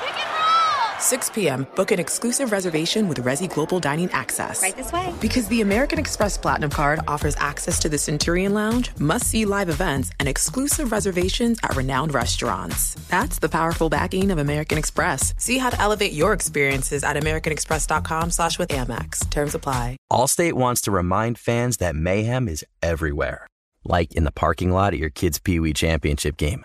pick and roll! 6 p.m., book an exclusive reservation with Resy Global Dining Access. Right this way. Because the American Express Platinum Card offers access to the Centurion Lounge, must-see live events, and exclusive reservations at renowned restaurants. That's the powerful backing of American Express. See how to elevate your experiences at americanexpress.com/withAmex. Terms apply. Allstate wants to remind fans that mayhem is everywhere. Like in the parking lot at your kid's Pee Wee Championship game.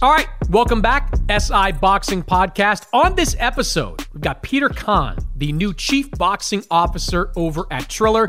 All right, welcome back, SI Boxing Podcast. On this episode, we've got Peter Khan, the new chief boxing officer over at Triller.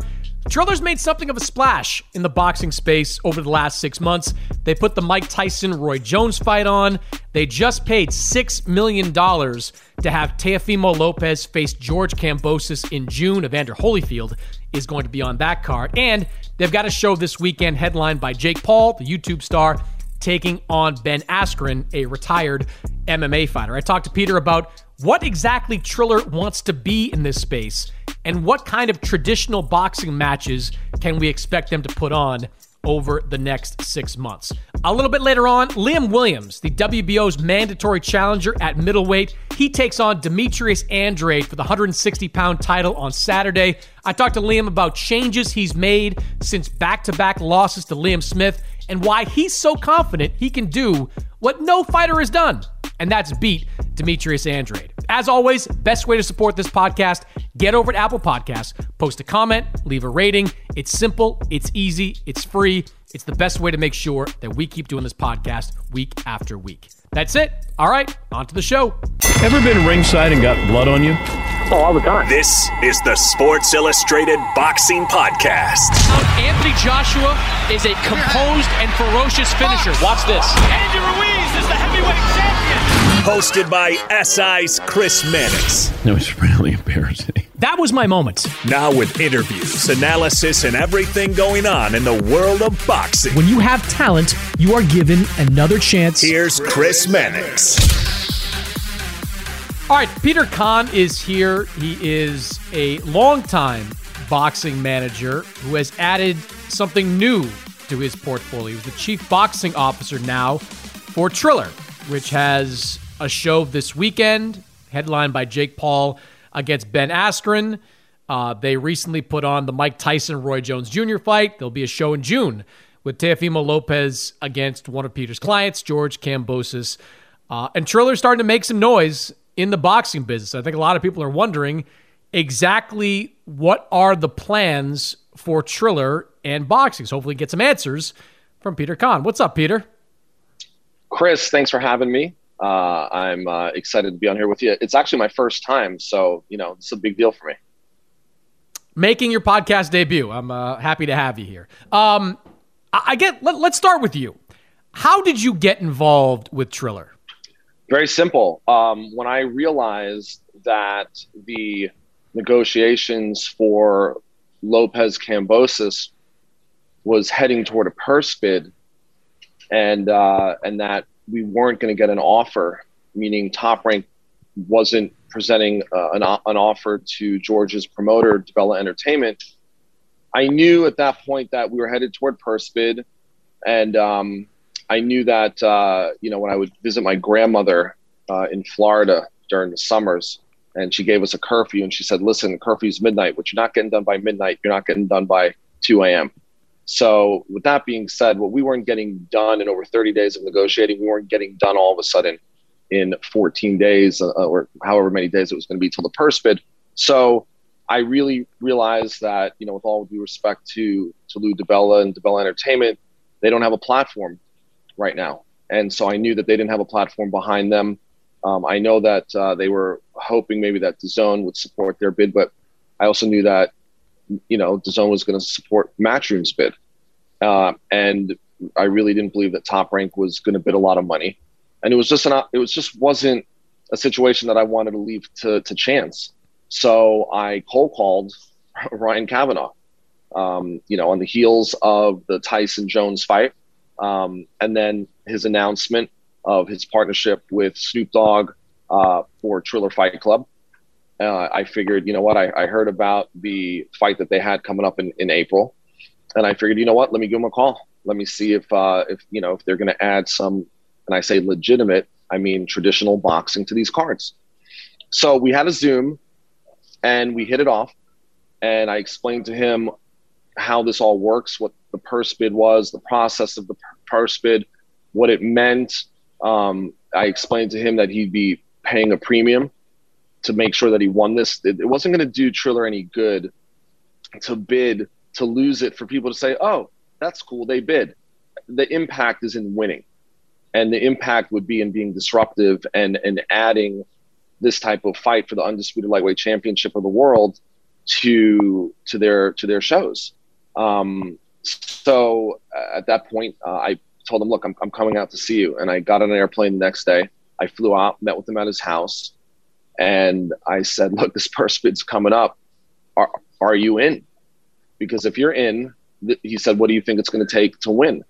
Triller's made something of a splash in the boxing space over the last 6 months. They put the Mike Tyson-Roy Jones fight on. They just paid $6 million to have Teofimo Lopez face George Kambosos in June. Evander Holyfield is going to be on that card. And they've got a show this weekend headlined by Jake Paul, the YouTube star, taking on Ben Askren, a retired MMA fighter. I talked to Peter about what exactly Triller wants to be in this space and what kind of traditional boxing matches can we expect them to put on over the next 6 months. A little bit later on, Liam Williams, the WBO's mandatory challenger at middleweight, he takes on Demetrius Andrade for the 160-pound title on Saturday. I talked to Liam about changes he's made since back-to-back losses to Liam Smith and why he's so confident he can do what no fighter has done, and that's beat Demetrius Andrade. As always, best way to support this podcast, get over at Apple Podcasts, post a comment, leave a rating. It's simple, it's easy, it's free. It's the best way to make sure that we keep doing this podcast week after week. That's it. All right, on to the show. Ever been ringside and got blood on you? Oh, all the time. This is the Sports Illustrated Boxing Podcast. Anthony Joshua is a composed and ferocious finisher. Watch this. Andy Ruiz is the heavyweight champion. Hosted by SI's Chris Mannix. That was really embarrassing. That was my moment. Now with interviews, analysis, and everything going on in the world of boxing. When you have talent, you are given another chance. Here's Chris Mannix. All right, Peter Khan is here. He is a longtime boxing manager who has added something new to his portfolio. He's the chief boxing officer now for Triller, which has a show this weekend, headlined by Jake Paul against Ben Askren. They recently put on the Mike Tyson-Roy Jones Jr. fight. There'll be a show in June with Teofimo Lopez against one of Peter's clients, George Kambosos. And Triller's starting to make some noise in the boxing business. I think a lot of people are wondering exactly what are the plans for Triller and boxing. So hopefully get some answers from Peter Khan. What's up, Peter? Chris, thanks for having me. I'm excited to be on here with you. It's actually my first time, so, you know, it's a big deal for me. Making your podcast debut. I'm happy to have you here. Let's start with you. How did you get involved with Triller? Very simple. When I realized that the negotiations for Lopez Kambosos was heading toward a purse bid and that we weren't going to get an offer, meaning Top Rank wasn't presenting an offer to George's promoter, Dabella Entertainment, I knew at that point that we were headed toward purse bid, and I knew that, when I would visit my grandmother in Florida during the summers, and she gave us a curfew, and she said, listen, the curfew's midnight. What you're not getting done by midnight, you're not getting done by 2 a.m. So with that being said, what we weren't getting done in over 30 days of negotiating, we weren't getting done all of a sudden in 14 days or however many days it was going to be till the purse bid. So I really realized that, you know, with all due respect to Lou DiBella and DiBella Entertainment, they don't have a platform right now. And so I knew that they didn't have a platform behind them. I know that they were hoping maybe that DAZN would support their bid, but I also knew that, you know, DAZN was going to support Matchroom's bid. And I really didn't believe that Top Rank was going to bid a lot of money. And it just wasn't a situation that I wanted to leave to chance. So I cold called Ryan Kavanaugh, you know, on the heels of the Tyson Jones fight. And then his announcement of his partnership with Snoop Dogg for Triller Fight Club. I figured, you know what, I heard about the fight that they had coming up in April. And I figured, you know what, let me give them a call. Let me see if they're going to add some, and I say legitimate, I mean traditional boxing to these cards. So we had a Zoom and we hit it off. And I explained to him how this all works, what the purse bid was, the process of the purse bid, what it meant. I explained to him that he'd be paying a premium to make sure that he won this. It wasn't going to do Triller any good to bid, to lose it, for people to say, oh, that's cool, they bid. The impact is in winning. And the impact would be in being disruptive and adding this type of fight for the Undisputed Lightweight Championship of the world to their shows. So at that point, I told him, look, I'm coming out to see you. And I got on an airplane the next day. I flew out, met with him at his house. And I said, look, this purse bid's coming up. Are you in? Because if you're in, he said, what do you think it's going to take to win?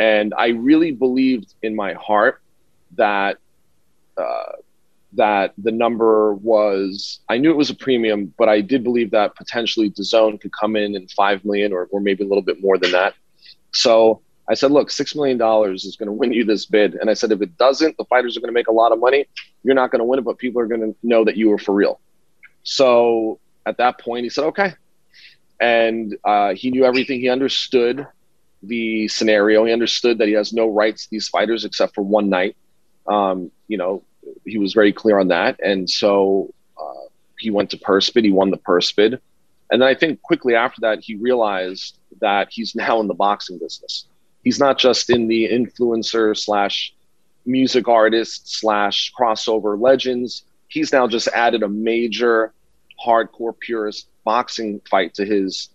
And I really believed in my heart that the number was, I knew it was a premium, but I did believe that potentially DAZN could come in 5 million or maybe a little bit more than that. So I said, look, $6 million is going to win you this bid. And I said, if it doesn't, the fighters are going to make a lot of money. You're not going to win it, but people are going to know that you were for real. So at that point, he said, okay. And he knew everything. He understood the scenario. He understood that he has no rights to these fighters except for one night. You know, he was very clear on that. And so he went to purse bid. He won the purse bid. And then I think quickly after that, he realized that he's now in the boxing business. He's not just in the influencer / music artist / crossover legends. He's now just added a major hardcore purist boxing fight to his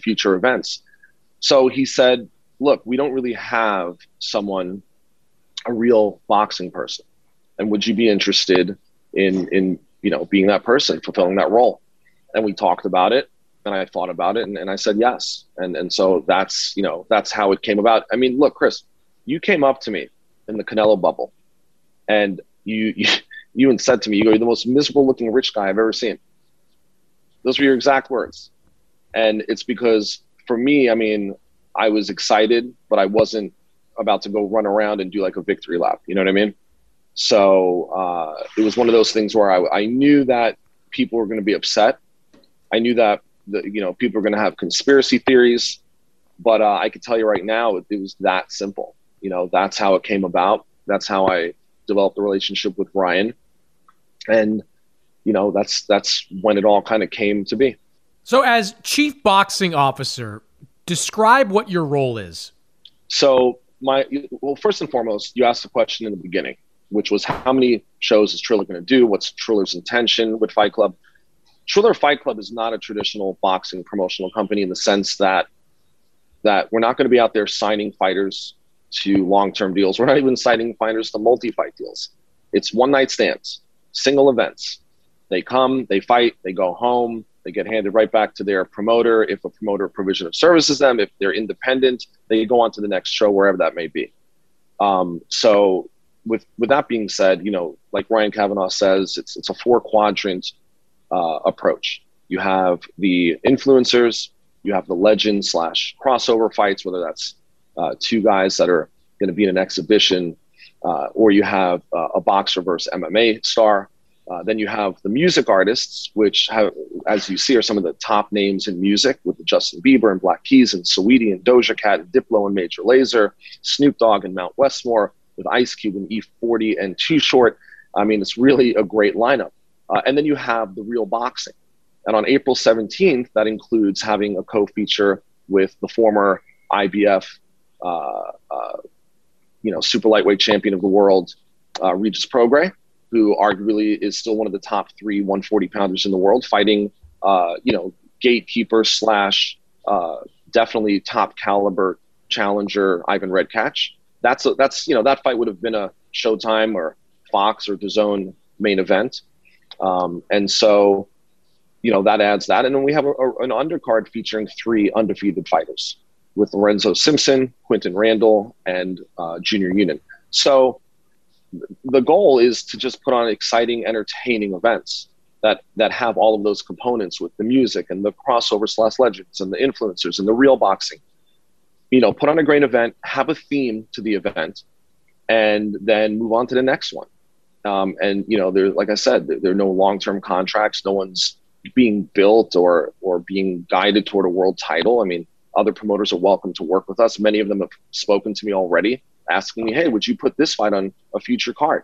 future events. So he said, look, we don't really have someone, a real boxing person. And would you be interested in you know, being that person, fulfilling that role? And we talked about it, and I thought about it, and I said yes. And so that's, you know, that's how it came about. I mean, look, Chris, you came up to me in the Canelo bubble, and you said to me, you go, you're the most miserable looking rich guy I've ever seen. Those were your exact words. And it's because for me, I mean, I was excited, but I wasn't about to go run around and do like a victory lap. You know what I mean? So it was one of those things where I knew that people were going to be upset. I knew that, you know, people are going to have conspiracy theories, but I could tell you right now, it was that simple. You know, that's how it came about. That's how I developed the relationship with Ryan. And, you know, that's when it all kind of came to be. So as chief boxing officer, describe what your role is. So first and foremost, you asked the question in the beginning, which was how many shows is Triller going to do? What's Triller's intention with Fight Club? Triller Fight Club is not a traditional boxing promotional company in the sense that we're not going to be out there signing fighters to long-term deals. We're not even signing fighters to multi-fight deals. It's one-night stands, single events. They come, they fight, they go home, they get handed right back to their promoter. If a promoter provision of services them, if they're independent, they go on to the next show, wherever that may be. So with that being said, you know, like Ryan Kavanaugh says, it's a four-quadrant approach. You have the influencers, you have the legend / crossover fights, whether that's two guys that are going to be in an exhibition, or you have a boxer versus MMA star, Then you have the music artists, which have, as you see, are some of the top names in music, with Justin Bieber and Black Keys and Saweetie and Doja Cat and Diplo and Major Lazer, Snoop Dogg and Mount Westmore, with Ice Cube and E40 and Too Short. I mean, it's really a great lineup. And then you have the real boxing. And on April 17th, that includes having a co-feature with the former IBF, super lightweight champion of the world, Regis Prograis, who arguably is still one of the top three 140-pounders in the world, fighting, gatekeeper / definitely top caliber challenger Ivan Redkach. That fight would have been a Showtime or Fox or DAZN main event. That adds that. And then we have an undercard featuring three undefeated fighters with Lorenzo Simpson, Quinton Randall, and Junior Unin. So the goal is to just put on exciting, entertaining events that have all of those components, with the music and the crossover / legends and the influencers and the real boxing. Put on a great event, have a theme to the event, and then move on to the next one. Like I said, there are no long-term contracts. No one's being built or being guided toward a world title. I mean, other promoters are welcome to work with us. Many of them have spoken to me already, asking me, hey, would you put this fight on a future card?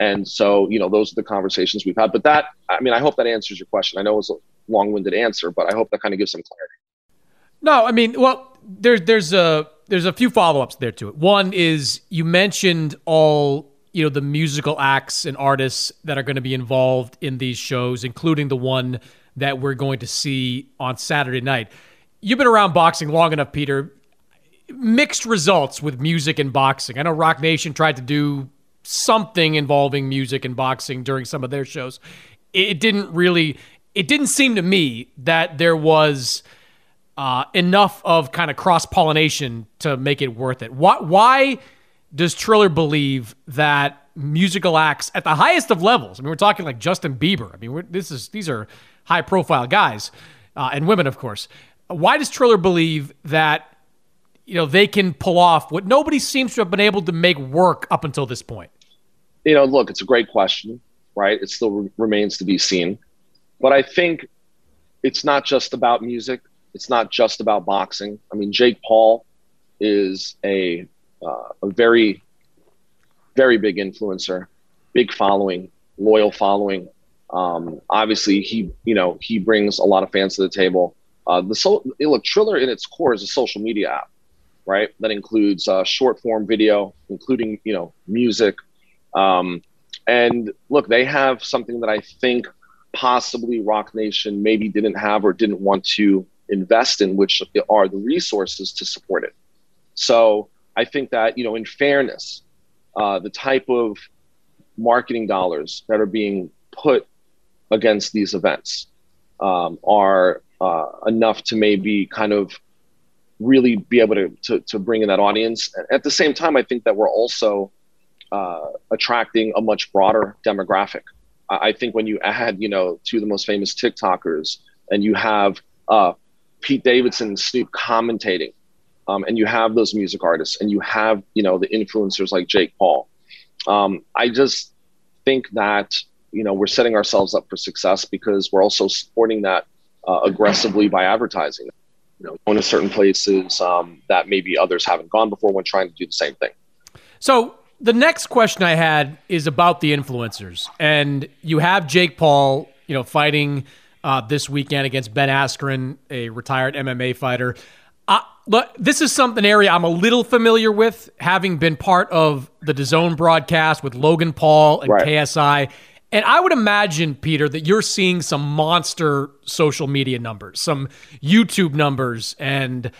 And so, those are the conversations we've had. But that, I mean, I hope that answers your question. I know it's a long-winded answer, but I hope that kind of gives some clarity. No, I mean, well, there's a few follow-ups there to it. One is, you mentioned all, the musical acts and artists that are going to be involved in these shows, including the one that we're going to see on Saturday night. You've been around boxing long enough, Peter. Mixed results with music and boxing. I know Roc Nation tried to do something involving music and boxing during some of their shows. It didn't seem to me that there was enough of kind of cross-pollination to make it worth it. Why does Triller believe that musical acts at the highest of levels, I mean, we're talking like Justin Bieber, I mean, these are high-profile guys and women, of course. Why does Triller believe that they can pull off what nobody seems to have been able to make work up until this point? Look, it's a great question, right? It still remains to be seen. But I think it's not just about music. It's not just about boxing. I mean, Jake Paul is a very, very big influencer, big following, loyal following. Obviously, he brings a lot of fans to the table. Triller in its core is a social media app, right? That includes short form video, including, music. And look, they have something that I think possibly Roc Nation maybe didn't have or didn't want to invest in, which are the resources to support it. So I think that, in fairness, the type of marketing dollars that are being put against these events are enough to maybe kind of really be able to bring in that audience. At the same time, I think that we're also attracting a much broader demographic. I think when you add, two of the most famous TikTokers, and you have Pete Davidson and Snoop commentating, and you have those music artists, and you have, the influencers like Jake Paul. I just think that, we're setting ourselves up for success because we're also supporting that aggressively by advertising. Going to certain places that maybe others haven't gone before when trying to do the same thing. So the next question I had is about the influencers. And you have Jake Paul, fighting this weekend against Ben Askren, a retired MMA fighter. This is an area I'm a little familiar with, having been part of the DAZN broadcast with Logan Paul and right. KSI. And I would imagine, Peter, that you're seeing some monster social media numbers, some YouTube numbers, and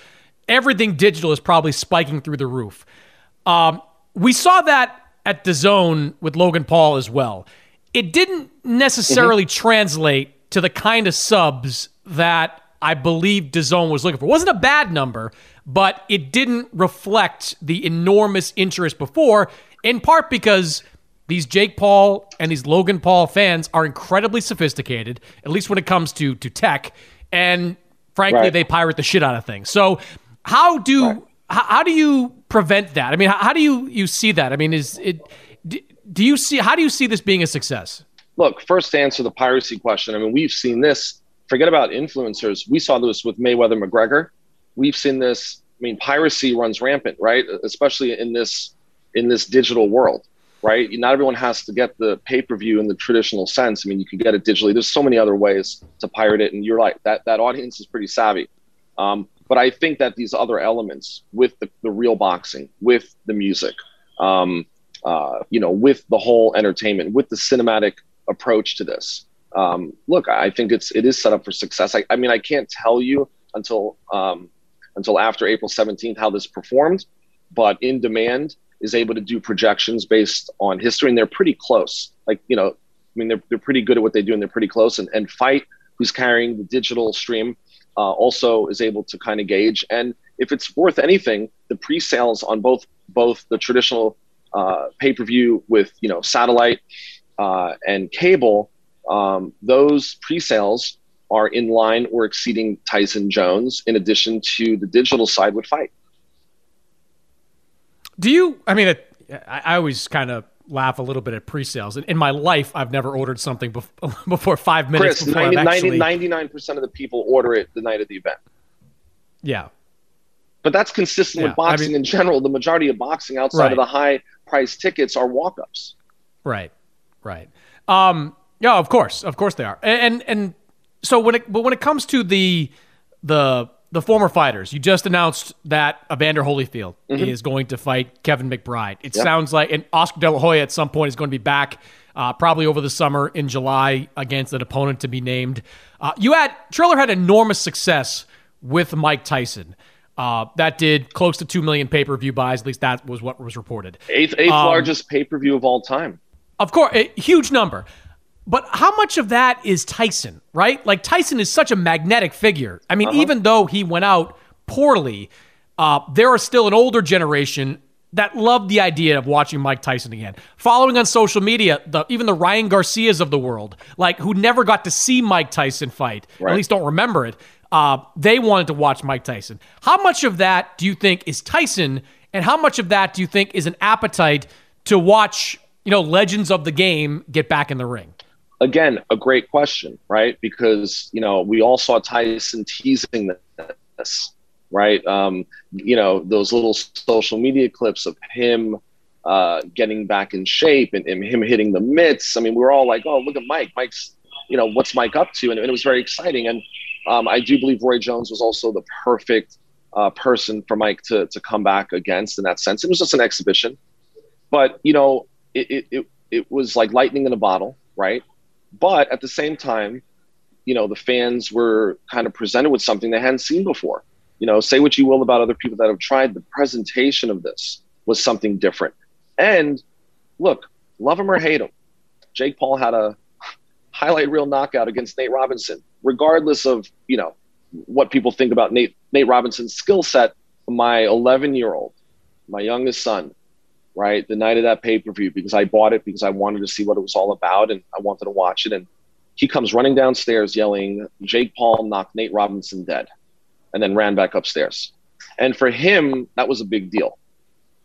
everything digital is probably spiking through the roof. We saw that at DAZN with Logan Paul as well. It didn't necessarily translate to the kind of subs that I believe DAZN was looking for. It wasn't a bad number, but it didn't reflect the enormous interest before, in part because these Jake Paul and these Logan Paul fans are incredibly sophisticated, at least when it comes to tech, and frankly, right. They pirate the shit out of things. So how do you prevent that? I mean, how do you see that? I mean, do you see this being a success? Look, first to answer the piracy question, I mean, we've seen this. Forget about influencers. We saw this with Mayweather-McGregor. We've seen this. I mean, piracy runs rampant, right? Especially in this digital world, right? Not everyone has to get the pay-per-view in the traditional sense. I mean, you can get it digitally. There's so many other ways to pirate it, and you're right. That audience is pretty savvy. But I think that these other elements with the real boxing, with the music, with the whole entertainment, with the cinematic approach to this. Look, I think it is set up for success. I mean, I can't tell you until after April 17th how this performed, but In Demand is able to do projections based on history, and they're pretty close. Like, you know, I mean, they're pretty good at what they do, and they're pretty close. And Fight, who's carrying the digital stream, also is able to kind of gauge. And if it's worth anything, the pre-sales on both the traditional pay-per-view with, you know, satellite and cable, those pre-sales are in line or exceeding Tyson Jones, in addition to the digital side with Fight. I always kind of laugh a little bit at pre-sales. In my life, I've never ordered something before 5 minutes. Chris, 99% of the people order it the night of the event. Yeah. But that's consistent with boxing in general. The majority of boxing outside of the high-priced tickets are walk-ups. Right. Yeah, of course they are. And so when it comes to the former fighters, you just announced that Evander Holyfield is going to fight Kevin McBride. It sounds like, and Oscar De La Hoya at some point is going to be back, probably over the summer in July, against an opponent to be named. Triller had enormous success with Mike Tyson. That did close to 2 million pay-per-view buys. At least that was what was reported. Eighth largest pay-per-view of all time. Of course, a huge number. But how much of that is Tyson, right? Like, Tyson is such a magnetic figure. I mean, even though he went out poorly, there are still an older generation that loved the idea of watching Mike Tyson again. Following on social media, even the Ryan Garcias of the world, like, who never got to see Mike Tyson fight, at least don't remember it, they wanted to watch Mike Tyson. How much of that do you think is Tyson, and how much of that do you think is an appetite to watch, you know, legends of the game get back in the ring? Again, a great question, right? Because, you know, we all saw Tyson teasing this, right? You know, those little social media clips of him getting back in shape and him hitting the mitts. I mean, we were all like, oh, look at Mike. Mike's, you know, what's Mike up to? And it was very exciting. And I do believe Roy Jones was also the perfect person for Mike to come back against in that sense. It was just an exhibition. But, you know, it was like lightning in a bottle, right? But at the same time, you know, the fans were kind of presented with something they hadn't seen before. You know, say what you will about other people that have tried, the presentation of this was something different. And look, love him or hate him, Jake Paul had a highlight reel knockout against Nate Robinson. Regardless of, you know, what people think about Nate Robinson's skill set, my 11-year-old, my youngest son, right, the night of that pay-per-view, because I bought it because I wanted to see what it was all about and I wanted to watch it. And he comes running downstairs yelling, Jake Paul knocked Nate Robinson dead, and then ran back upstairs. And for him, that was a big deal,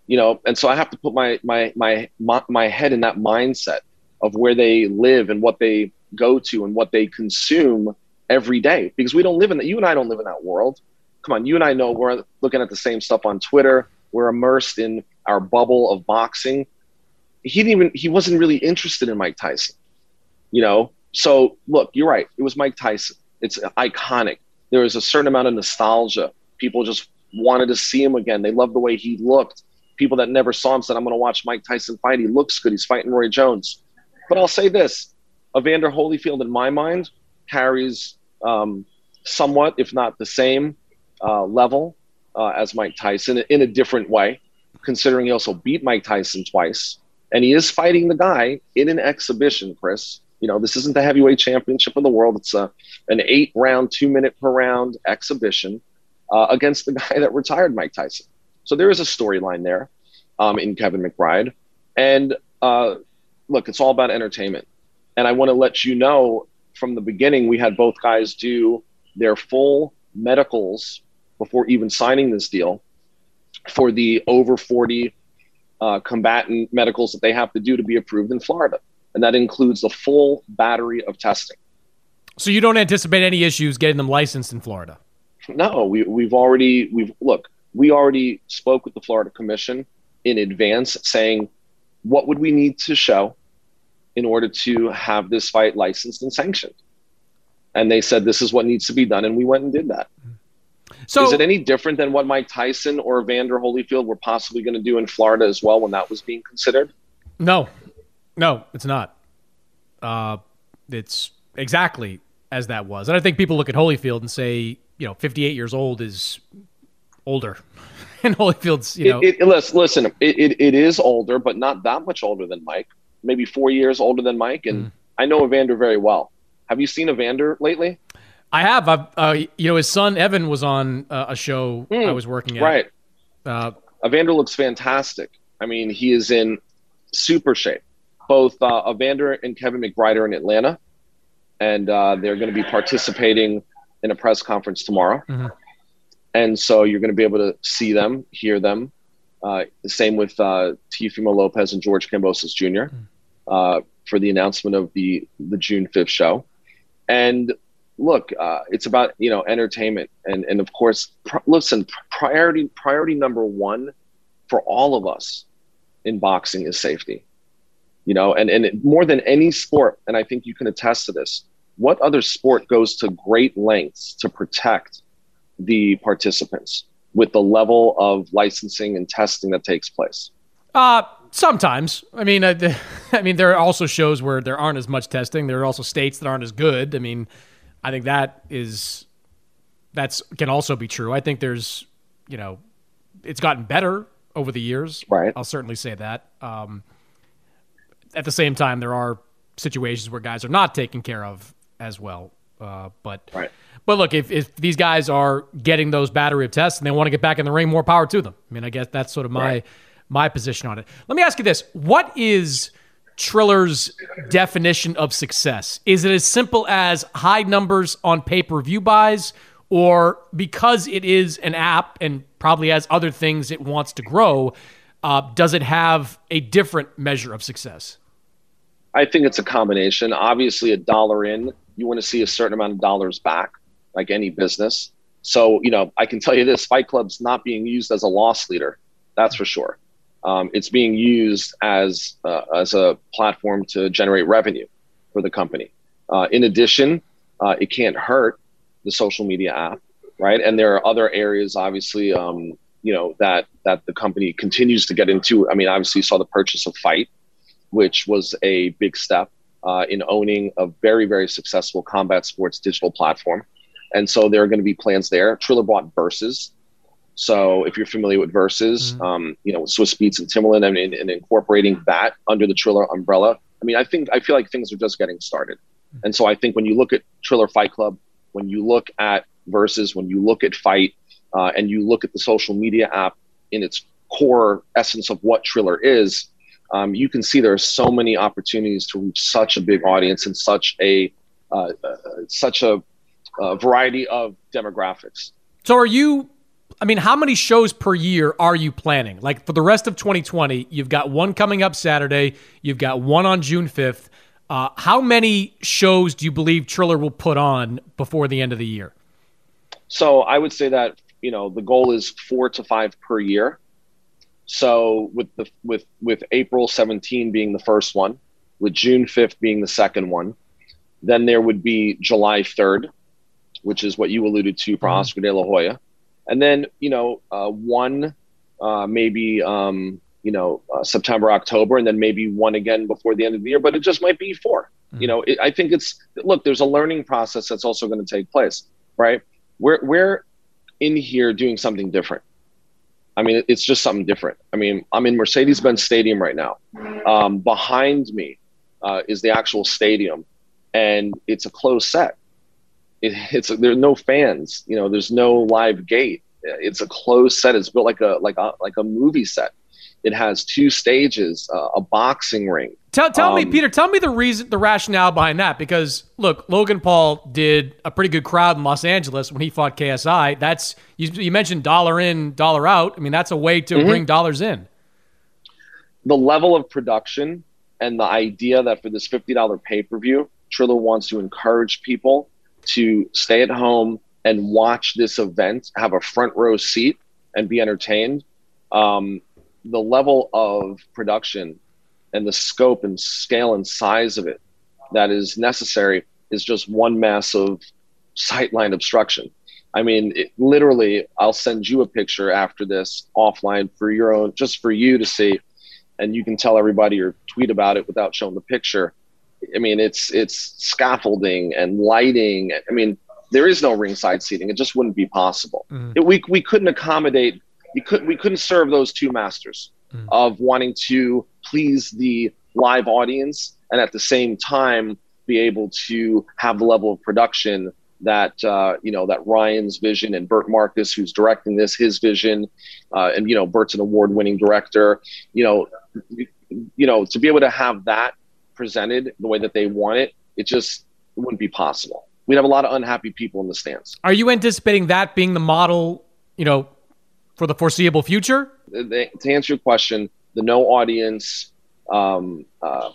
you know? And so I have to put my head in that mindset of where they live and what they go to and what they consume every day, because we don't live in that. You and I don't live in that world. Come on. You and I know we're looking at the same stuff on Twitter. We're immersed in our bubble of boxing. He wasn't really interested in Mike Tyson, you know? So look, you're right. It was Mike Tyson. It's iconic. There was a certain amount of nostalgia. People just wanted to see him again. They loved the way he looked. People that never saw him said, I'm going to watch Mike Tyson fight. He looks good. He's fighting Roy Jones. But I'll say this, Evander Holyfield, in my mind, carries somewhat, if not the same level as Mike Tyson, in a different way, considering he also beat Mike Tyson twice. And he is fighting the guy in an exhibition, Chris. You know, this isn't the heavyweight championship of the world. It's an 8-round, 2-minute-per-round exhibition against the guy that retired Mike Tyson. So there is a storyline there in Kevin McBride. And look, it's all about entertainment. And I want to let you know, from the beginning, we had both guys do their full medicals before even signing this deal, for the over 40 combatant medicals that they have to do to be approved in Florida. and that includes the full battery of testing. So you don't anticipate any issues getting them licensed in Florida? No, we already spoke with the Florida Commission in advance saying, what would we need to show in order to have this fight licensed and sanctioned? And they said, this is what needs to be done. And we went and did that. So is it any different than what Mike Tyson or Evander Holyfield were possibly going to do in Florida as well when that was being considered? No, it's not. It's exactly as that was. And I think people look at Holyfield and say, 58 years old is older. And Holyfield's, it is older, but not that much older than Mike. Maybe 4 years older than Mike. And I know Evander very well. Have you seen Evander lately? I have. His son Evan was on a show I was working at. Right. Evander looks fantastic. I mean, he is in super shape. Both Evander and Kevin McBride are in Atlanta, and they're going to be participating in a press conference tomorrow. Mm-hmm. And so you're going to be able to see them, hear them. The same with Teofimo Lopez and George Kambosos Jr. For the announcement of the June 5th show. And look, it's about, entertainment. And of course, priority number one for all of us in boxing is safety, and more than any sport. And I think you can attest to this. What other sport goes to great lengths to protect the participants with the level of licensing and testing that takes place? Sometimes. I mean, there are also shows where there aren't as much testing. There are also states that aren't as good. I mean, I think that can also be true. I think there's, it's gotten better over the years. Right. I'll certainly say that. At the same time, there are situations where guys are not taken care of as well. But look, if these guys are getting those battery of tests and they want to get back in the ring, more power to them. I mean, I guess that's sort of my my position on it. Let me ask you this. What is Triller's definition of success? Is it as simple as high numbers on pay-per-view buys, or because it is an app and probably has other things it wants to grow, does it have a different measure of success? I think it's a combination. Obviously, $1 in, you want to see a certain amount of dollars back, like any business. So, I can tell you this, Fight Club's not being used as a loss leader. That's for sure. It's being used as a platform to generate revenue for the company. In addition, it can't hurt the social media app, right? And there are other areas, obviously, that the company continues to get into. I mean, obviously, you saw the purchase of Fight, which was a big step in owning a very, very successful combat sports digital platform. And so there are going to be plans there. Triller bought Versus. So if you're familiar with Versus, Swiss Beats and Timbaland, and incorporating that under the Triller umbrella, I feel like things are just getting started. And so I think when you look at Triller Fight Club, when you look at Versus, when you look at Fight, and you look at the social media app in its core essence of what Triller is, you can see there are so many opportunities to reach such a big audience and such a variety of demographics. So are you... how many shows per year are you planning? Like for the rest of 2020, you've got one coming up Saturday. You've got one on June 5th. How many shows do you believe Triller will put on before the end of the year? So I would say that, the goal is 4 to 5 per year. So with April 17 being the first one, with June 5th being the second one, then there would be July 3rd, which is what you alluded to for Oscar De La Hoya. And then, September, October, and then maybe one again before the end of the year, but it just might be 4. I think there's a learning process that's also going to take place, right? We're in here doing something different. It's just something different. I'm in Mercedes-Benz Stadium right now. Behind me is the actual stadium, and it's a closed set. There are no fans, there's no live gate. It's a closed set. It's built like a movie set. It has 2 stages, a boxing ring. Tell me, Peter, the rationale behind that, because look, Logan Paul did a pretty good crowd in Los Angeles when he fought KSI. That's, you mentioned dollar in, dollar out. That's a way to bring dollars in. The level of production and the idea that for this $50 pay-per-view, Triller wants to encourage people to stay at home and watch this event, have a front row seat, and be entertained. The level of production and the scope and scale and size of it that is necessary is just one massive sightline obstruction. I mean, literally, I'll send you a picture after this offline for your own, just for you to see, and you can tell everybody or tweet about it without showing the picture. I mean, it's scaffolding and lighting. I mean, there is no ringside seating. It just wouldn't be possible. Mm. We couldn't accommodate. We couldn't serve those two masters of wanting to please the live audience and at the same time be able to have the level of production that that Ryan's vision and Burt Marcus, who's directing this, his vision, and Burt's an award-winning director. To be able to have that presented the way that they want it, it just wouldn't be possible. We'd have a lot of unhappy people in the stands. Are you anticipating that being the model, for the foreseeable future? To answer your question, the no audience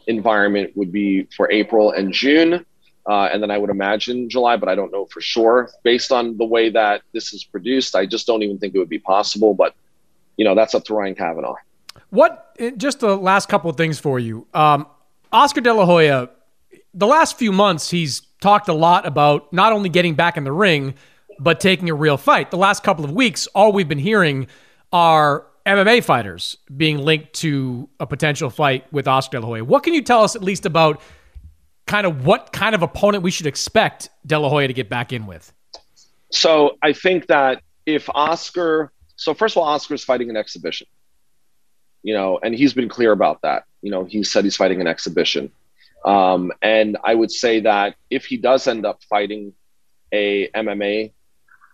environment would be for April and June, and then I would imagine July, but I don't know for sure. Based on the way that this is produced, I just don't even think it would be possible, but that's up to Ryan Kavanaugh. Just the last couple of things for you. Oscar De La Hoya, the last few months, he's talked a lot about not only getting back in the ring, but taking a real fight. The last couple of weeks, all we've been hearing are MMA fighters being linked to a potential fight with Oscar De La Hoya. What can you tell us at least about kind of what kind of opponent we should expect De La Hoya to get back in with? So I think that first of all, Oscar's fighting an exhibition, and he's been clear about that. He said he's fighting an exhibition. And I would say that if he does end up fighting a MMA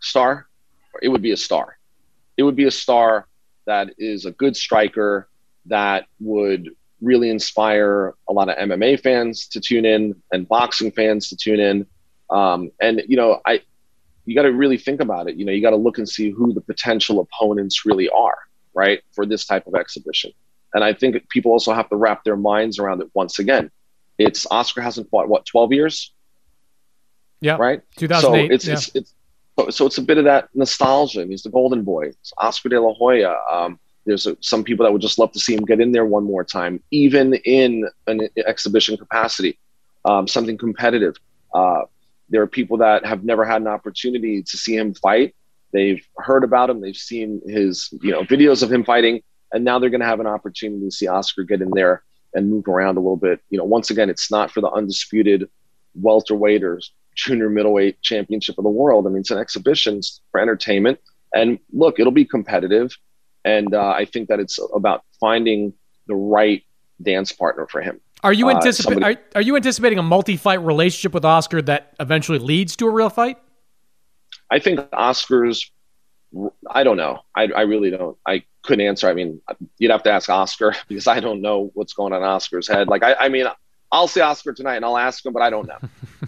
star, it would be a star. It would be a star that is a good striker that would really inspire a lot of MMA fans to tune in and boxing fans to tune in. You got to really think about it. You got to look and see who the potential opponents really are, right, for this type of exhibition. And I think people also have to wrap their minds around it once again. It's Oscar hasn't fought, 12 years? Yeah. Right? 2008. So it's a bit of that nostalgia. He's the golden boy. It's Oscar De La Hoya. There's some people that would just love to see him get in there one more time, even in an exhibition capacity, something competitive. There are people that have never had an opportunity to see him fight. They've heard about him. They've seen his videos of him fighting, and now they're going to have an opportunity to see Oscar get in there and move around a little bit. Once again, it's not for the undisputed welterweight or junior middleweight championship of the world. I mean, it's an exhibition for entertainment. And look, it'll be competitive. And I think that it's about finding the right dance partner for him. Are you anticipating a multi-fight relationship with Oscar that eventually leads to a real fight? I think Oscar's... I don't know. I really don't. I couldn't answer. I mean, you'd have to ask Oscar because I don't know what's going on in Oscar's head. Like, I mean, I'll see Oscar tonight and I'll ask him, but I don't know.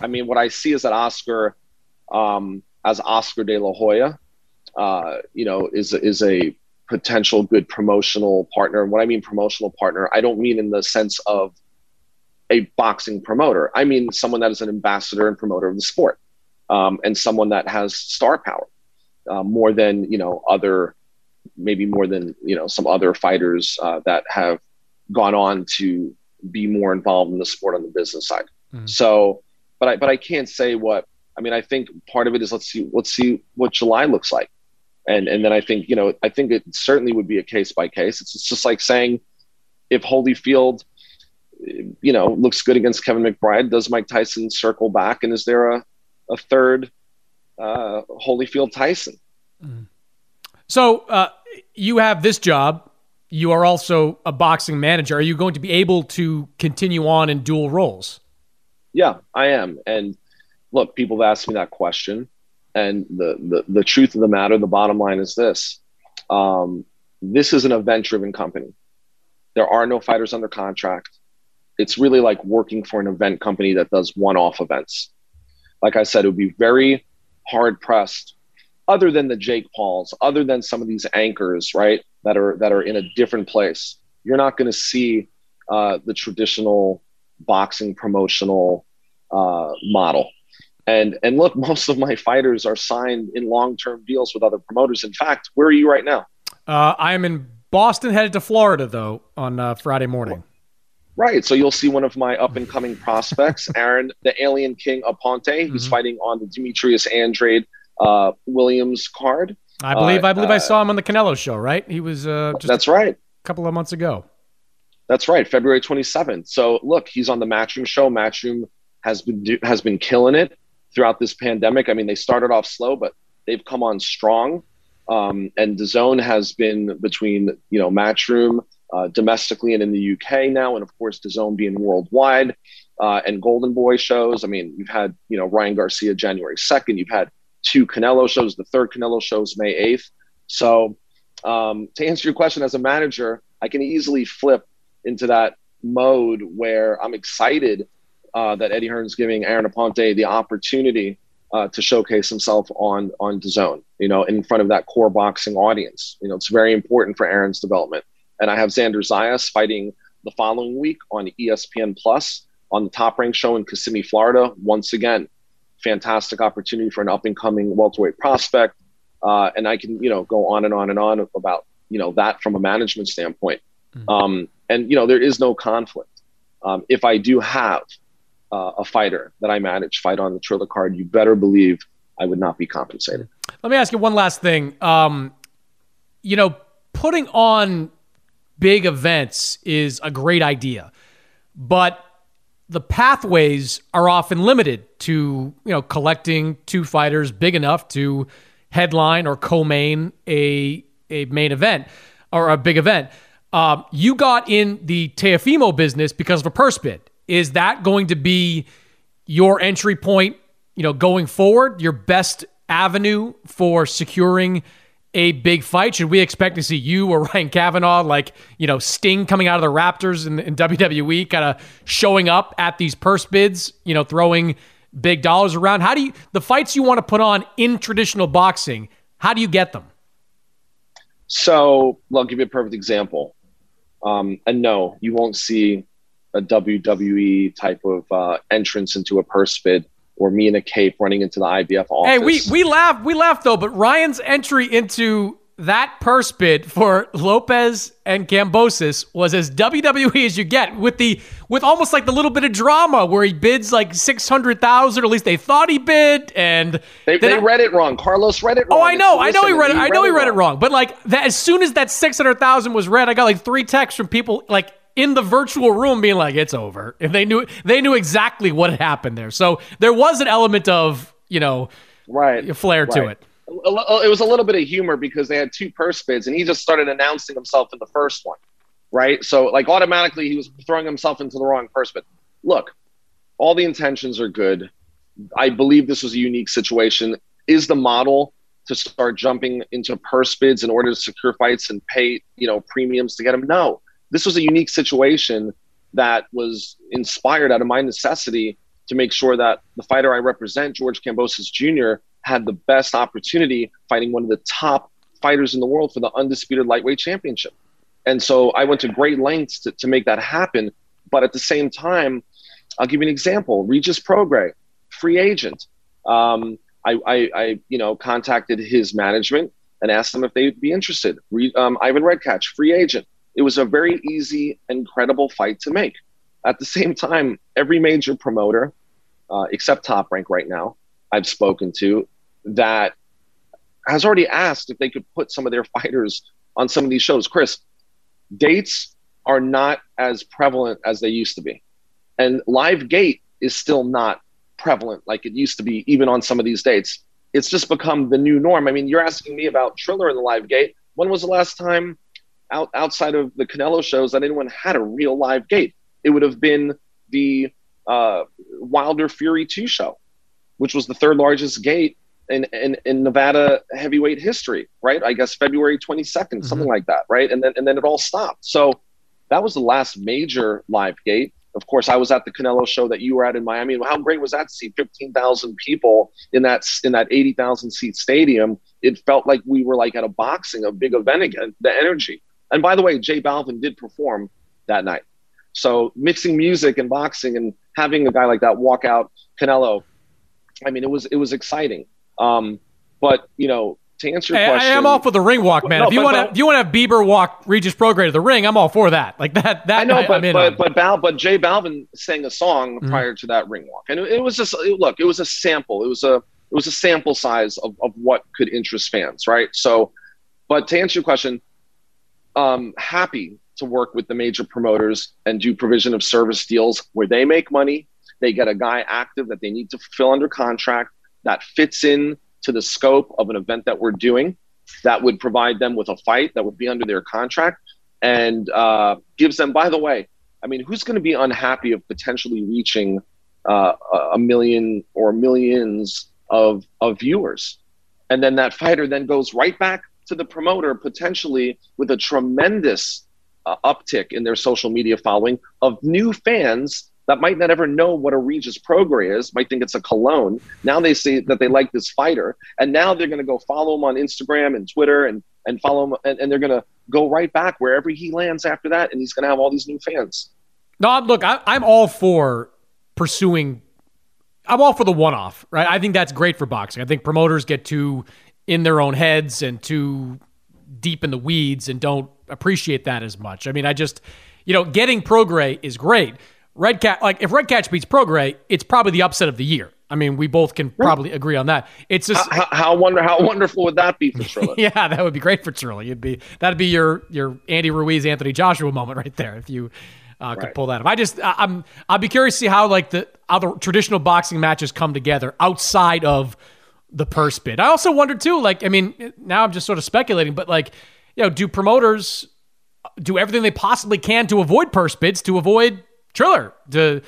I mean, what I see is that Oscar, as Oscar De La Hoya, is a potential good promotional partner. And what I mean promotional partner, I don't mean in the sense of a boxing promoter. I mean someone that is an ambassador and promoter of the sport, and someone that has star power. More than, some other fighters that have gone on to be more involved in the sport on the business side. Mm. So, but I can't say I think part of it is let's see what July looks like. And then I think it certainly would be a case by case. It's just like saying if Holyfield, looks good against Kevin McBride, does Mike Tyson circle back? And is there a third Holyfield Tyson? So you have this job. You are also a boxing manager. Are you going to be able to continue on in dual roles? Yeah, I am. And look, people have asked me that question. And the truth of the matter, the bottom line is this. This is an event-driven company. There are no fighters under contract. It's really like working for an event company that does one-off events. Like I said, it would be very hard-pressed, other than the Jake Pauls, other than some of these anchors, right, that are in a different place. You're not going to see the traditional boxing promotional model. And look, most of my fighters are signed in long-term deals with other promoters. In fact, where are you right now? I am in Boston, headed to Florida, though, on Friday morning. Right. So you'll see one of my up-and-coming prospects, Aaron, the Alien King Aponte, who's fighting on the Demetrius Andrade Williams card. I believe I saw him on the Canelo show, right? He was that's right, a couple of months ago. That's right, February 27th. So look, he's on the Matchroom show. Matchroom has been killing it throughout this pandemic. I mean, they started off slow, but they've come on strong. And DAZN has been between, Matchroom domestically and in the UK now, and of course DAZN being worldwide, and Golden Boy shows. I mean, you've had, Ryan Garcia January 2nd. You've had 2 Canelo shows. The 3rd Canelo show is May 8th. So to answer your question, as a manager, I can easily flip into that mode where I'm excited that Eddie Hearn's giving Aaron Aponte the opportunity to showcase himself on DAZN, in front of that core boxing audience. It's very important for Aaron's development. And I have Xander Zayas fighting the following week on ESPN Plus on the Top Rank show in Kissimmee, Florida. Once again, fantastic opportunity for an up-and-coming welterweight prospect. And I can, go on and on and on about, that from a management standpoint. And, there is no conflict. If I do have a fighter that I manage fight on the Triller card, you better believe I would not be compensated. Let me ask you one last thing. Putting on big events is a great idea, but the pathways are often limited to, collecting 2 fighters big enough to headline or co-main a main event or a big event. You got in the Teofimo business because of a purse bid. Is that going to be your entry point, going forward, your best avenue for securing a big fight? Should we expect to see you or Ryan Cavanagh, Sting coming out of the Raptors in WWE, kind of showing up at these purse bids, throwing big dollars around? The fights you want to put on in traditional boxing, how do you get them? So I'll give you a perfect example. And no, you won't see a WWE type of entrance into a purse bid, or me in a cape running into the IBF office. Hey, we laughed though, but Ryan's entry into that purse bid for Lopez and Gambosis was as WWE as you get, with almost like the little bit of drama where he bids like 600,000, or at least they thought he bid, and they read it wrong. Carlos read it wrong. Oh, I know he read it wrong. But as soon as that 600,000 was read, I got 3 texts from people in the virtual room being like, it's over. And they knew exactly what had happened there. So there was an element of, flair to it. It was a little bit of humor because they had 2 purse bids and he just started announcing himself in the first one. Right. So automatically he was throwing himself into the wrong purse bid. Look, all the intentions are good. I believe this was a unique situation. Is the model to start jumping into purse bids in order to secure fights and pay, premiums to get them? No. This was a unique situation that was inspired out of my necessity to make sure that the fighter I represent, George Kambosos Jr., had the best opportunity fighting one of the top fighters in the world for the undisputed lightweight championship. And so I went to great lengths to make that happen. But at the same time, I'll give you an example. Regis Prograis, free agent. I contacted his management and asked them if they'd be interested. Ivan Redkach, free agent. It was a very easy and credible fight to make. At the same time, every major promoter, except Top Rank right now, I've spoken to, that has already asked if they could put some of their fighters on some of these shows. Chris, dates are not as prevalent as they used to be. And live gate is still not prevalent like it used to be, even on some of these dates. It's just become the new norm. I mean, you're asking me about Triller and the live gate. When was the last time, outside of the Canelo shows, that anyone had a real live gate? It would have been the Wilder Fury 2 show, which was the 3rd largest gate in Nevada heavyweight history, right? I guess February 22nd, something like that, right? And then it all stopped. So that was the last major live gate. Of course, I was at the Canelo show that you were at in Miami. How great was that to see 15,000 people in that 80,000 seat stadium? It felt like we were at a big event again, the energy. And by the way, Jay Balvin did perform that night. So mixing music and boxing and having a guy like that walk out Canelo, I mean, it was exciting. But you know, to answer your question, I am all for the ring walk, man. No, if you want to have Bieber walk Regis Prograde to the ring, I'm all for that. Like that. I know, but J Balvin sang a song prior to that ring walk, and it was just look. It was a sample. It was a sample size of what could interest fans, right? So, but to answer your question, happy to work with the major promoters and do provision of service deals where they make money. They get a guy active that they need to fulfill under contract that fits in to the scope of an event that we're doing, that would provide them with a fight that would be under their contract and gives them, by the way, I mean, who's going to be unhappy of potentially reaching a million or millions of viewers? And then that fighter then goes right back to the promoter, potentially with a tremendous uptick in their social media following of new fans that might not ever know what a Regis Prograde is, might think it's a cologne. Now they see that they like this fighter, and now they're going to go follow him on Instagram and Twitter and follow him, and they're going to go right back wherever he lands after that, and he's going to have all these new fans. No, look, I'm all for pursuing – I'm all for the one-off, right? I think that's great for boxing. I think promoters get too in their own heads and too deep in the weeds and don't appreciate that as much. I mean, I just – you know, getting Prograde is great – like if Redcatch beats Prograde, it's probably the upset of the year. I mean, we both can probably agree on that. It's just how wonderful would that be for Trilla? Yeah, that would be great for Trilla. That'd be your Andy Ruiz, Anthony Joshua moment right there if you could pull that off. I'd be curious to see how like the other traditional boxing matches come together outside of the purse bid. I also wonder too, like I mean, now I'm just sort of speculating, but like you know, do promoters do everything they possibly can to avoid purse bids, to avoid Triller, I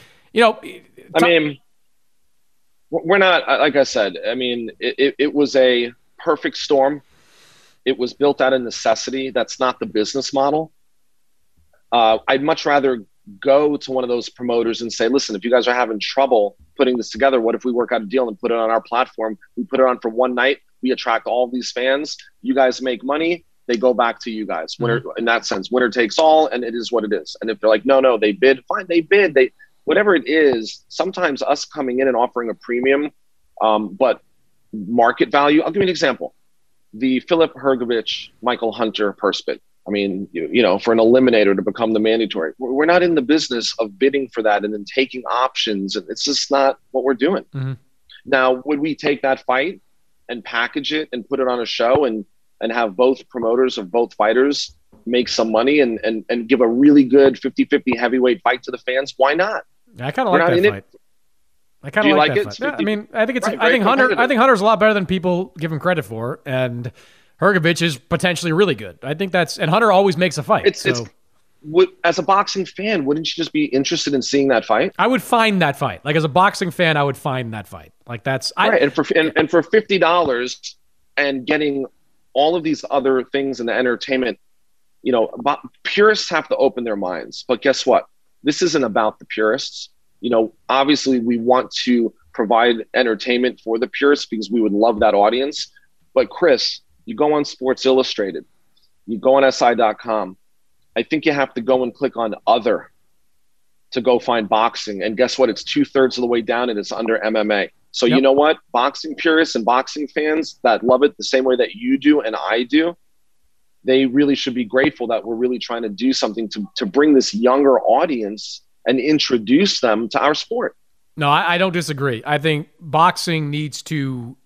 mean, we're not, like I said, I mean, it was a perfect storm. It was built out of necessity. That's not the business model. I'd much rather go to one of those promoters and say, listen, if you guys are having trouble putting this together, what if we work out a deal and put it on our platform? We put it on for one night. We attract all these fans. You guys make money. They go back to you guys. In that sense, winner takes all, and it is what it is. And if they're like, no, they bid, fine, they bid. They whatever it is, sometimes us coming in and offering a premium, but market value. I'll give you an example. The Filip Hrgovic, Michael Hunter purse bid. I mean, you know, for an eliminator to become the mandatory. We're not in the business of bidding for that and then taking options. It's just not what we're doing. Mm-hmm. Now, would we take that fight and package it and put it on a show and have both promoters of both fighters make some money and give a really good 50-50 heavyweight fight to the fans? Why not? I kind of like that fight. I kind of like it. Yeah, I mean, I think it's. Right, I think Hunter's a lot better than people give him credit for, and Hrgovic is potentially really good. I think that's. And Hunter always makes a fight. As a boxing fan, wouldn't you just be interested in seeing that fight? I would find that fight. Like as a boxing fan, I would find that fight. Like that's. And for $50 and getting all of these other things in the entertainment, you know, purists have to open their minds. But guess what? This isn't about the purists. You know, obviously we want to provide entertainment for the purists because we would love that audience. But Chris, you go on Sports Illustrated, you go on SI.com. I think you have to go and click on other to go find boxing. And guess what? It's 2/3 of the way down and it's under MMA. So You know what? Boxing purists and boxing fans that love it the same way that you do and I do, they really should be grateful that we're really trying to do something to bring this younger audience and introduce them to our sport. No, I don't disagree. I think boxing needs to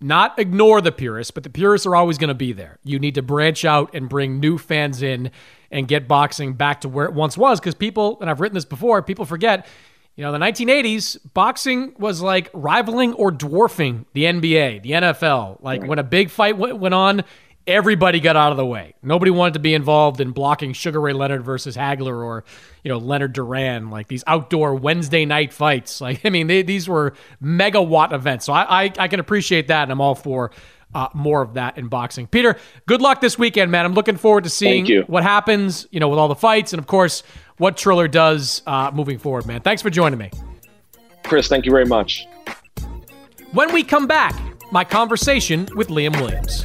not ignore the purists, but the purists are always going to be there. You need to branch out and bring new fans in and get boxing back to where it once was because people, and I've written this before, people forget – you know, the 1980s, boxing was like rivaling or dwarfing the NBA, the NFL. Like when a big fight went on, everybody got out of the way. Nobody wanted to be involved in blocking Sugar Ray Leonard versus Hagler or, you know, Leonard Duran, like these outdoor Wednesday night fights. Like, I mean, these were megawatt events. So I can appreciate that, and I'm all for more of that in boxing. Peter, good luck this weekend, man. I'm looking forward to seeing what happens, you know, with all the fights and, of course, what Triller does moving forward, man. Thanks for joining me. Chris, thank you very much. When we come back, my conversation with Liam Williams.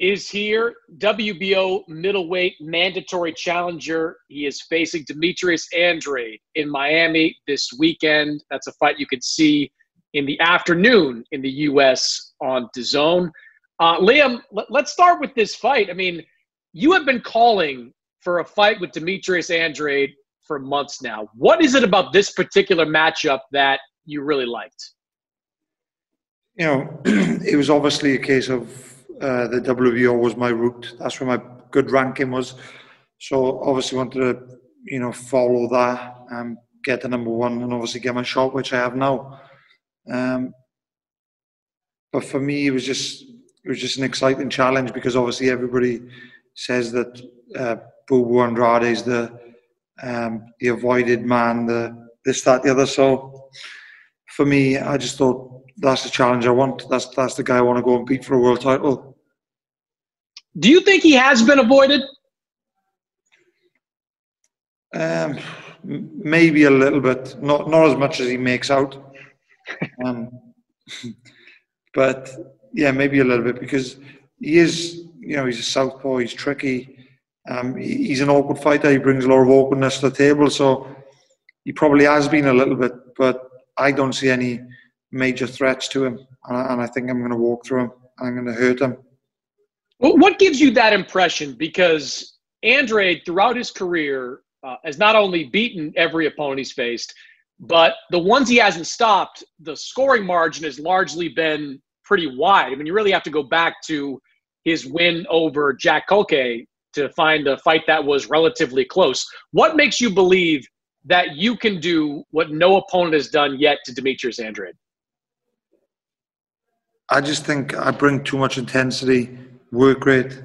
is here, WBO middleweight mandatory challenger. He is facing Demetrius Andrade in Miami this weekend. That's a fight you can see in the afternoon in the U.S. on DAZN. Liam, let's start with this fight. I mean, you have been calling for a fight with Demetrius Andrade for months now. What is it about this particular matchup that you really liked? You know, it was obviously a case of the WBO was my route. That's where my good ranking was. So obviously wanted to, you know, follow that and get the number one and obviously get my shot, which I have now. But for me, it was just an exciting challenge because obviously everybody says that Bubu Andrade is the avoided man, the this, that, the other. So for me, I just thought, that's the challenge I want. That's the guy I want to go and beat for a world title. Do you think he has been avoided? Maybe a little bit. Not as much as he makes out. But yeah, maybe a little bit because he is, you know, he's a southpaw. He's tricky. He's an awkward fighter. He brings a lot of awkwardness to the table. So he probably has been a little bit, but I don't see any major threats to him, and I think I'm going to walk through him, and I'm going to hurt him. Well, what gives you that impression? Because Andrade, throughout his career, has not only beaten every opponent he's faced, but the ones he hasn't stopped, the scoring margin has largely been pretty wide. I mean, you really have to go back to his win over Jack Koke to find a fight that was relatively close. What makes you believe that you can do what no opponent has done yet to Demetrius Andrade? I just think I bring too much intensity, work rate,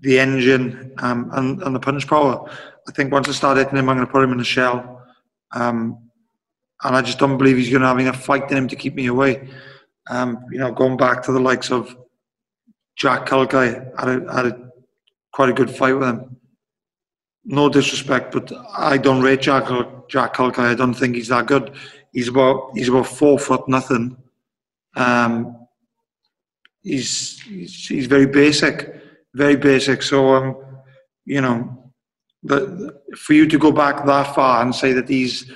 the engine, and the punch power. I think once I start hitting him, I'm going to put him in a shell. And I just don't believe he's going to have enough fight in him to keep me away. You know, going back to the likes of Jack Kalkai, I had quite a good fight with him. No disrespect, but I don't rate Jack Kalkai. I don't think he's that good. He's about 4 foot nothing. He's very basic. So you know, for you to go back that far and say that he's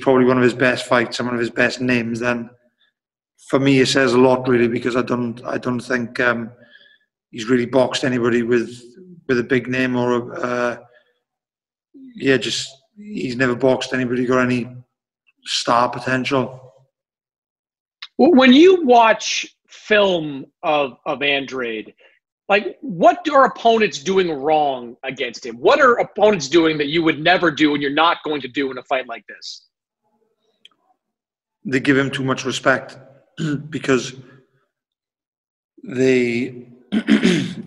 probably one of his best fights, and one of his best names, then for me it says a lot really because I don't think he's really boxed anybody with a big name or he's never boxed anybody got any star potential. When you watch film of Andrade, like what are opponents doing wrong against him? What are opponents doing that you would never do and you're not going to do in a fight like this? They give him too much respect because they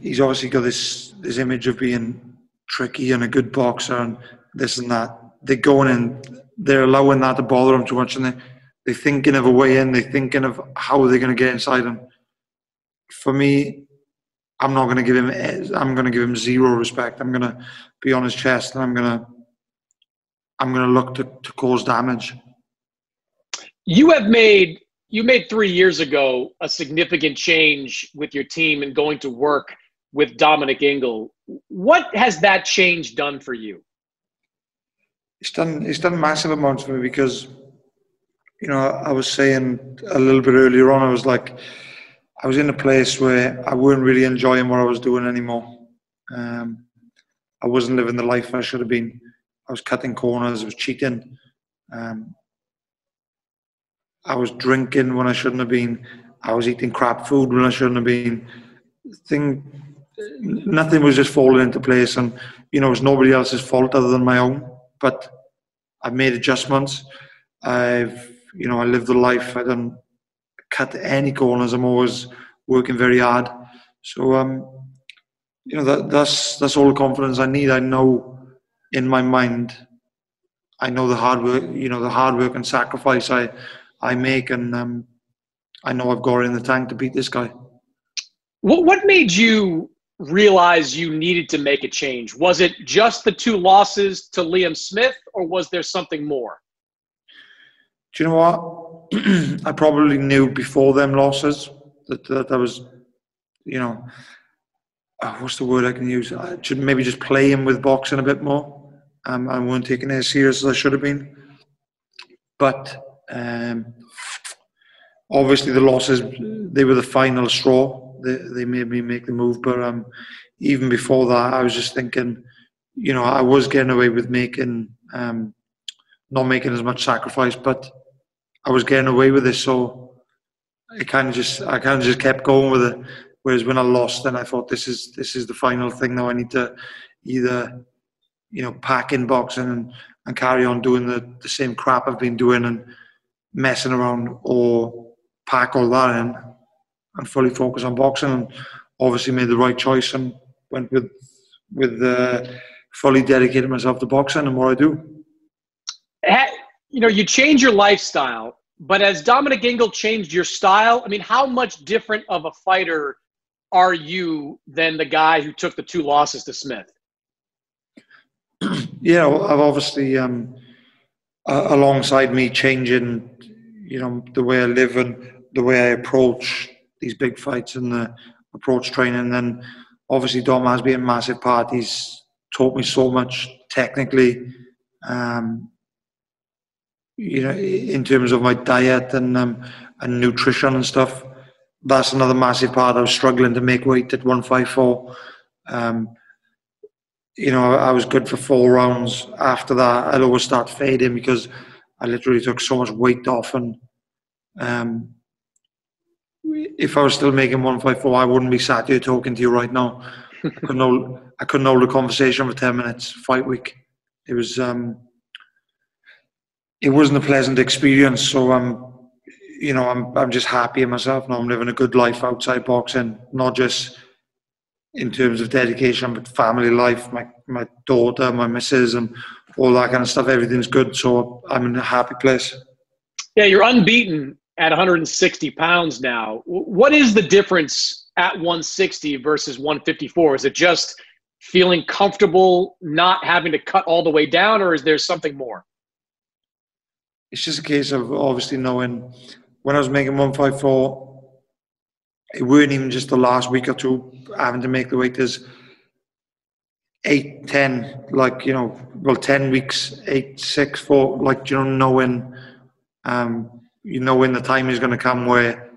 he's obviously got this image of being tricky and a good boxer and this and that. They're going in, they're allowing that to bother him too much, and they're thinking of a way in, they're thinking of how they're going to get inside him. For me, I'm going to give him zero respect. I'm going to be on his chest and I'm going to look to cause damage. You made 3 years ago a significant change with your team and going to work with Dominic Ingle. What has that change done for you? It's done massive amounts for me because, you know, I was saying a little bit earlier on, I was in a place where I weren't really enjoying what I was doing anymore. I wasn't living the life I should have been. I was cutting corners. I was cheating. I was drinking when I shouldn't have been. I was eating crap food when I shouldn't have been. Nothing was just falling into place, and you know, it was nobody else's fault other than my own. But I've made adjustments. I lived the life. I don't cut any corners. I'm always working very hard. So, that's all the confidence I need. I know in my mind, I know the hard work. You know, the hard work and sacrifice I make, and I know I've got it in the tank to beat this guy. What made you realize you needed to make a change? Was it just the 2 losses to Liam Smith, or was there something more? Do you know what? I probably knew before them losses that I was, you know, what's the word I can use? I should maybe just play him with boxing a bit more. I weren't taking it as serious as I should have been. But obviously the losses, they were the final straw. They made me make the move, but even before that, I was just thinking, you know, I was getting away with not making as much sacrifice, but I was getting away with it, so I kind of just kept going with it. Whereas when I lost, then I thought this is the final thing now. I need to either, you know, pack in boxing and carry on doing the same crap I've been doing and messing around, or pack all that in and fully focus on boxing. And obviously made the right choice and went with fully dedicated myself to boxing and what I do. You know, you change your lifestyle, but has Dominic Ingle changed your style? I mean, how much different of a fighter are you than the guy who took the 2 losses to Smith? Yeah, well, I've obviously, alongside me changing, you know, the way I live and the way I approach these big fights and the approach training. Then obviously Dom has been a massive part. He's taught me so much technically, you know, in terms of my diet and nutrition and stuff. That's another massive part. I was struggling to make weight at 154. You know, I was good for 4 rounds. After that, I'd always start fading because I literally took so much weight off. And if I was still making 154, I wouldn't be sat here talking to you right now. I couldn't hold a conversation for 10 minutes. Fight week, it wasn't a pleasant experience. So I'm just happy in myself now. I'm living a good life outside boxing, not just in terms of dedication, but family life, my daughter, my missus, and all that kind of stuff. Everything's good, so I'm in a happy place. Yeah, you're unbeaten at 160 pounds now. What is the difference at 160 versus 154? Is it just feeling comfortable, not having to cut all the way down, or is there something more? It's just a case of obviously knowing when I was making 154, it weren't even just the last week or 2 having to make the weight. There's 10 weeks, 8, 6, 4, like, you know, knowing, you know, when the time is going to come where,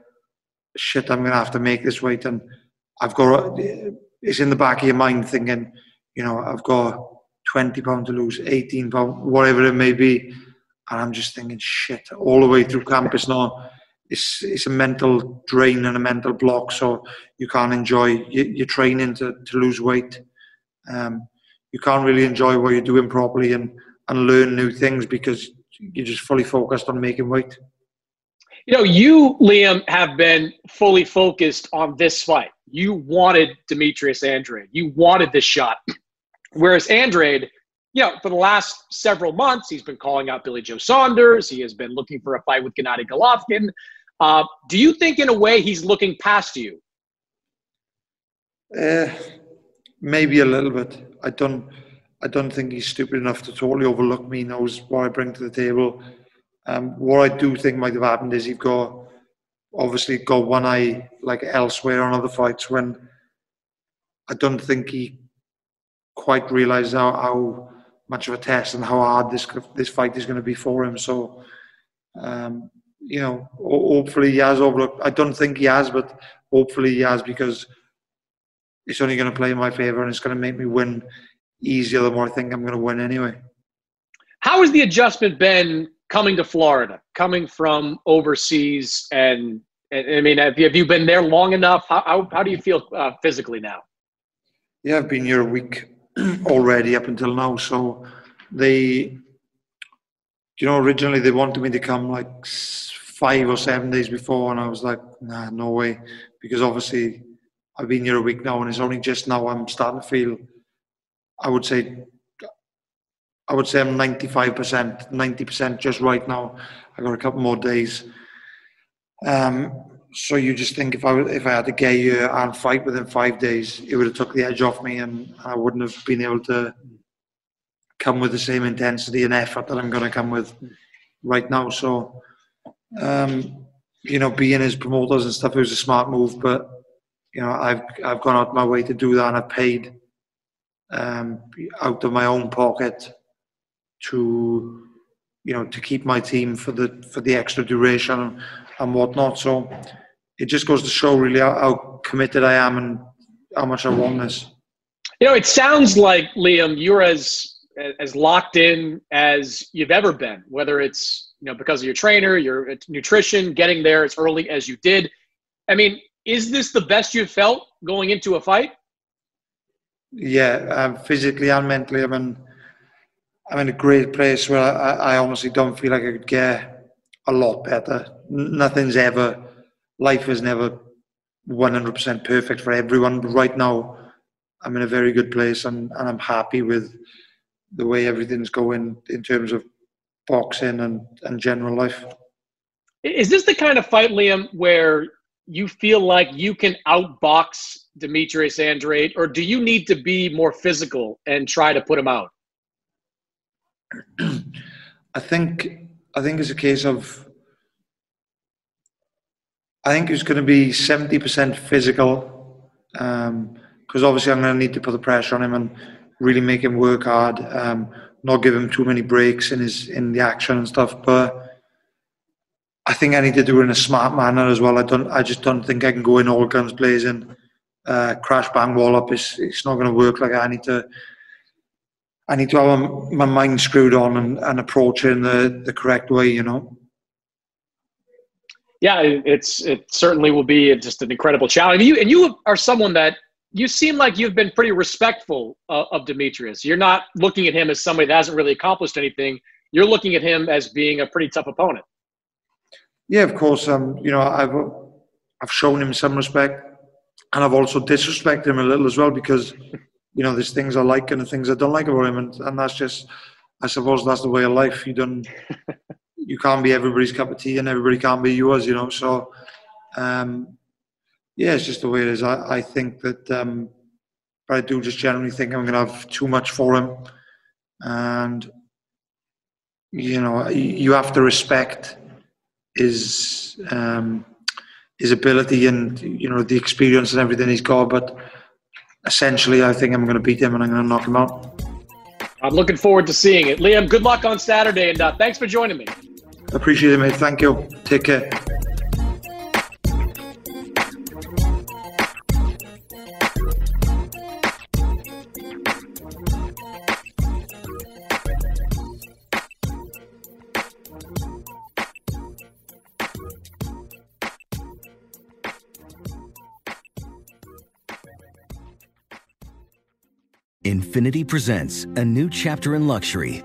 shit, I'm going to have to make this weight. And it's in the back of your mind thinking, you know, I've got 20 pounds to lose, 18 pounds, whatever it may be. And I'm just thinking, shit, all the way through camp, it's not. it's a mental drain and a mental block, so you can't enjoy your training to lose weight. You can't really enjoy what you're doing properly and learn new things because you're just fully focused on making weight. You know, you, Liam, have been fully focused on this fight. You wanted Demetrius Andrade. You wanted this shot. Whereas Andrade, you know, for the last several months, he's been calling out Billy Joe Saunders. He has been looking for a fight with Gennady Golovkin. Do you think, in a way, he's looking past you? Maybe a little bit. I don't think he's stupid enough to totally overlook me. He knows what I bring to the table. What I do think might have happened is he's obviously got one eye like elsewhere on other fights, when I don't think he quite realised how much of a test and how hard this fight is going to be for him. So, you know, hopefully he has overlooked. I don't think he has, but hopefully he has, because it's only going to play in my favour and it's going to make me win easier than what I think I'm going to win anyway. How has the adjustment been coming to Florida, coming from overseas? And I mean, have you been there long enough? How do you feel physically now? Yeah, I've been here a week already up until now. So originally they wanted me to come like 5 or 7 days before, and I was like, nah, no way, because obviously I've been here a week now, and it's only just now I'm starting to feel, I would say I'm 90% just right now. I got a couple more days. So you just think if I had to get here and fight within 5 days, it would have took the edge off me, and I wouldn't have been able to come with the same intensity and effort that I'm going to come with right now. So, you know, being his promoters and stuff, it was a smart move, but you know, I've gone out of my way to do that, and I've paid out of my own pocket to keep my team for the extra duration and whatnot. So it just goes to show really how committed I am and how much I want this. You know, it sounds like, Liam, you're as locked in as you've ever been, whether it's, you know, because of your trainer, your nutrition, getting there as early as you did. I mean, is this the best you've felt going into a fight? Yeah, physically and mentally. I mean, I'm in a great place where I honestly don't feel like I could get a lot better. Life is never 100% perfect for everyone, but right now I'm in a very good place, and I'm happy with the way everything's going in terms of boxing and general life. Is this the kind of fight, Liam, where you feel like you can outbox Demetrius Andrade, or do you need to be more physical and try to put him out? I think it's a case of, I think it's going to be 70% physical, because obviously I'm going to need to put the pressure on him and really make him work hard, not give him too many breaks in the action and stuff. But I think I need to do it in a smart manner as well. I just don't think I can go in all guns blazing, crash bang wall up. It's not going to work. Like I need to have my mind screwed on and approach it in the correct way, you know? Yeah, it certainly will be just an incredible challenge. You are someone that, you seem like you've been pretty respectful of Demetrius. You're not looking at him as somebody that hasn't really accomplished anything. You're looking at him as being a pretty tough opponent. Yeah, of course. You know, I've shown him some respect, and I've also disrespected him a little as well, because you know, there's things I like and the things I don't like about him, and that's just, I suppose that's the way of life. You can't be everybody's cup of tea, and everybody can't be yours, you know. So, yeah, it's just the way it is. I think that, but I do just generally think I'm going to have too much for him, and you know, you have to respect his ability and, you know, the experience and everything he's got, but essentially, I think I'm going to beat him, and I'm going to knock him out. I'm looking forward to seeing it. Liam, good luck on Saturday, and thanks for joining me. Appreciate it, mate. Thank you. Take care. Infinity presents a new chapter in luxury,